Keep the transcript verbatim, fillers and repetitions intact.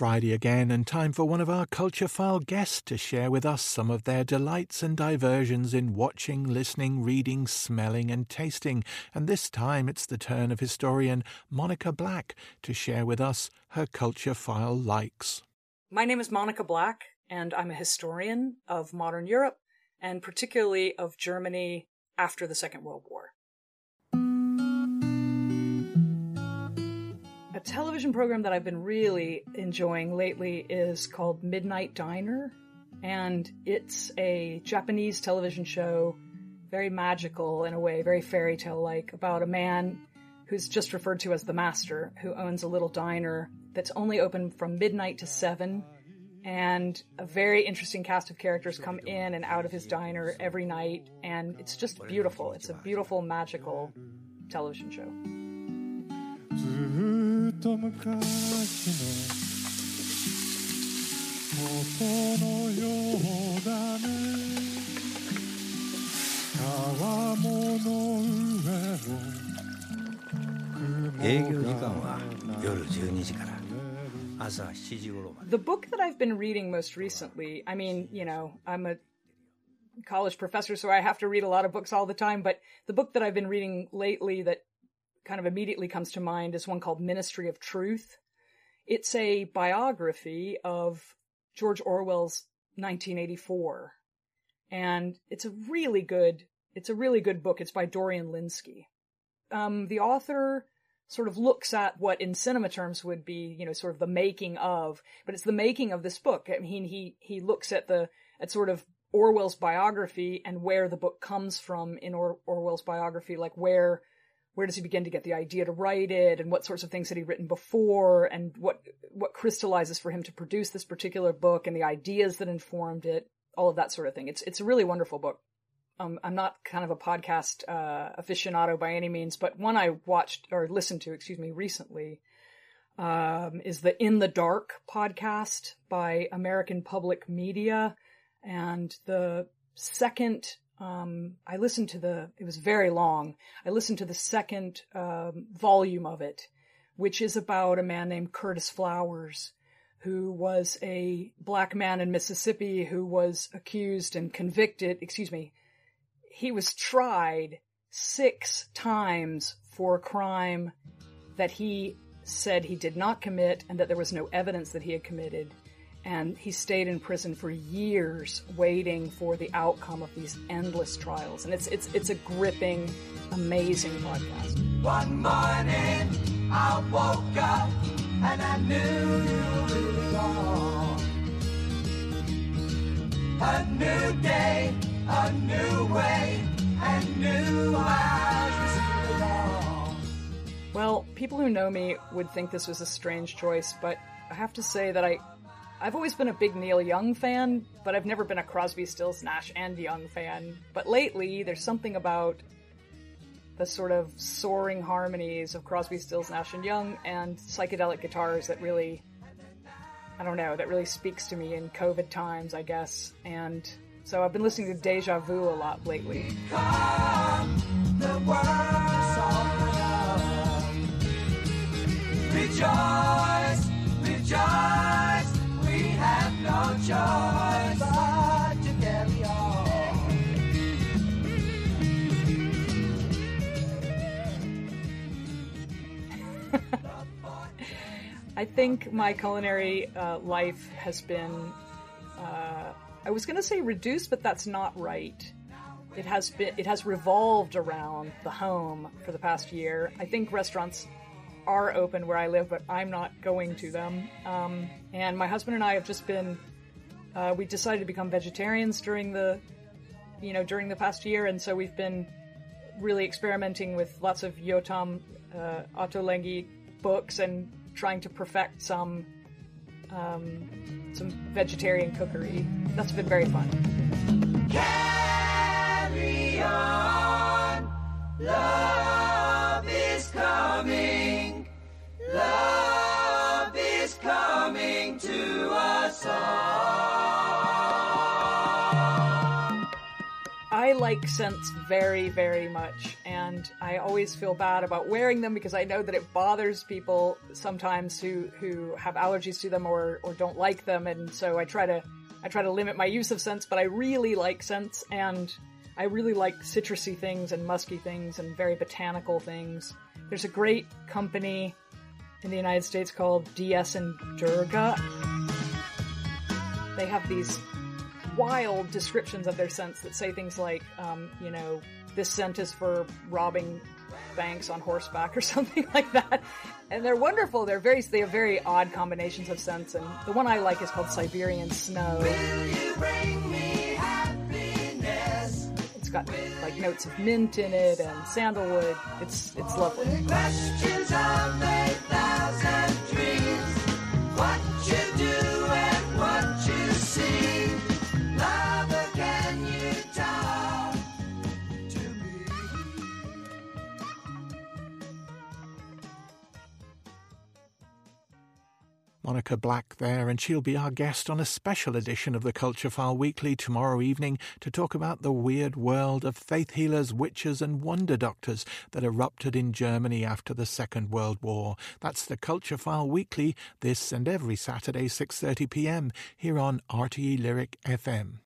Friday again, and time for one of our Culture File guests to share with us some of their delights and diversions in watching, listening, reading, smelling and tasting. And this time it's the turn of historian Monica Black to share with us her Culture File likes. My name is Monica Black, and I'm a historian of modern Europe, and particularly of Germany after the Second World War. A television program that I've been really enjoying lately is called Midnight Diner, and it's a Japanese television show, very magical in a way, very fairy tale-like, about a man who's just referred to as the master, who owns a little diner that's only open from midnight to seven, and a very interesting cast of characters come in and out of his diner every night, and it's just beautiful. It's a beautiful, magical television show. The book that I've been reading most recently, I mean, you know, I'm a college professor, so I have to read a lot of books all the time, but the book that I've been reading lately that kind of immediately comes to mind is one called Ministry of Truth. It's a biography of George Orwell's nineteen eighty-four, and it's a really good, it's a really good book. It's by Dorian Lynskey. Um, the author sort of looks at what in cinema terms would be, you know, sort of the making of, but it's the making of this book. I mean, he, he looks at the, at sort of Orwell's biography and where the book comes from in or, Orwell's biography, like where, where does he begin to get the idea to write it, and what sorts of things had he written before, and what, what crystallizes for him to produce this particular book and the ideas that informed it, all of that sort of thing. It's, it's a really wonderful book. Um, I'm not kind of a podcast uh, aficionado by any means, but one I watched or listened to, excuse me, recently um, is the In the Dark podcast by American Public Media. And the second, um, I listened to the, it was very long. I listened to the second um, volume of it, which is about a man named Curtis Flowers, who was a black man in Mississippi who was accused and convicted, excuse me, he was tried six times for a crime that he said he did not commit and that there was no evidence that he had committed. And he stayed in prison for years waiting for the outcome of these endless trials. And it's it's it's a gripping, amazing podcast. One morning I woke up and I knew you were gone. A new day, a new way, and new eyes. Well, people who know me would think this was a strange choice, but I have to say that I, I've always been a big Neil Young fan, but I've never been a Crosby, Stills, Nash and Young fan. But lately, there's something about the sort of soaring harmonies of Crosby, Stills, Nash and Young and psychedelic guitars that really, I don't know, that really speaks to me in COVID times, I guess, and so I've been listening to Deja Vu a lot lately. Become the words of love. Rejoice, rejoice, we have no choice but to carry on. I think my culinary uh, life has been... Uh, I was going to say reduced, but that's not right. It has been, it has revolved around the home for the past year. I think restaurants are open where I live, but I'm not going to them. Um, and my husband and I have just been, uh, we decided to become vegetarians during the, you know, during the past year. And so we've been really experimenting with lots of Yotam uh, Ottolenghi books and trying to perfect some Um, some vegetarian cookery. That's been very fun. Carry on. Love is coming. Love is coming to us all. I like scents very, very much, and and I always feel bad about wearing them because I know that it bothers people sometimes who, who have allergies to them or, or don't like them, and so I try to I try to limit my use of scents, but I really like scents, and I really like citrusy things and musky things and very botanical things. There's a great company in the United States called D S and Durga. They have these wild descriptions of their scents that say things like, um, you know, this scent is for robbing banks on horseback or something like that. And they're wonderful. They're very, they have very odd combinations of scents. And the one I like is called Siberian Snow. Will you bring me happiness? It's got like notes of mint in it and sandalwood. It's, it's lovely. Questions are made, thousand dreams. What you do and what you see. Lover, can you talk to me? Monica Black there, and she'll be our guest on a special edition of the Culture File Weekly tomorrow evening to talk about the weird world of faith healers, witches and wonder doctors that erupted in Germany after the Second World War. That's the Culture File Weekly, this and every Saturday six thirty p m here on R T E Lyric F M.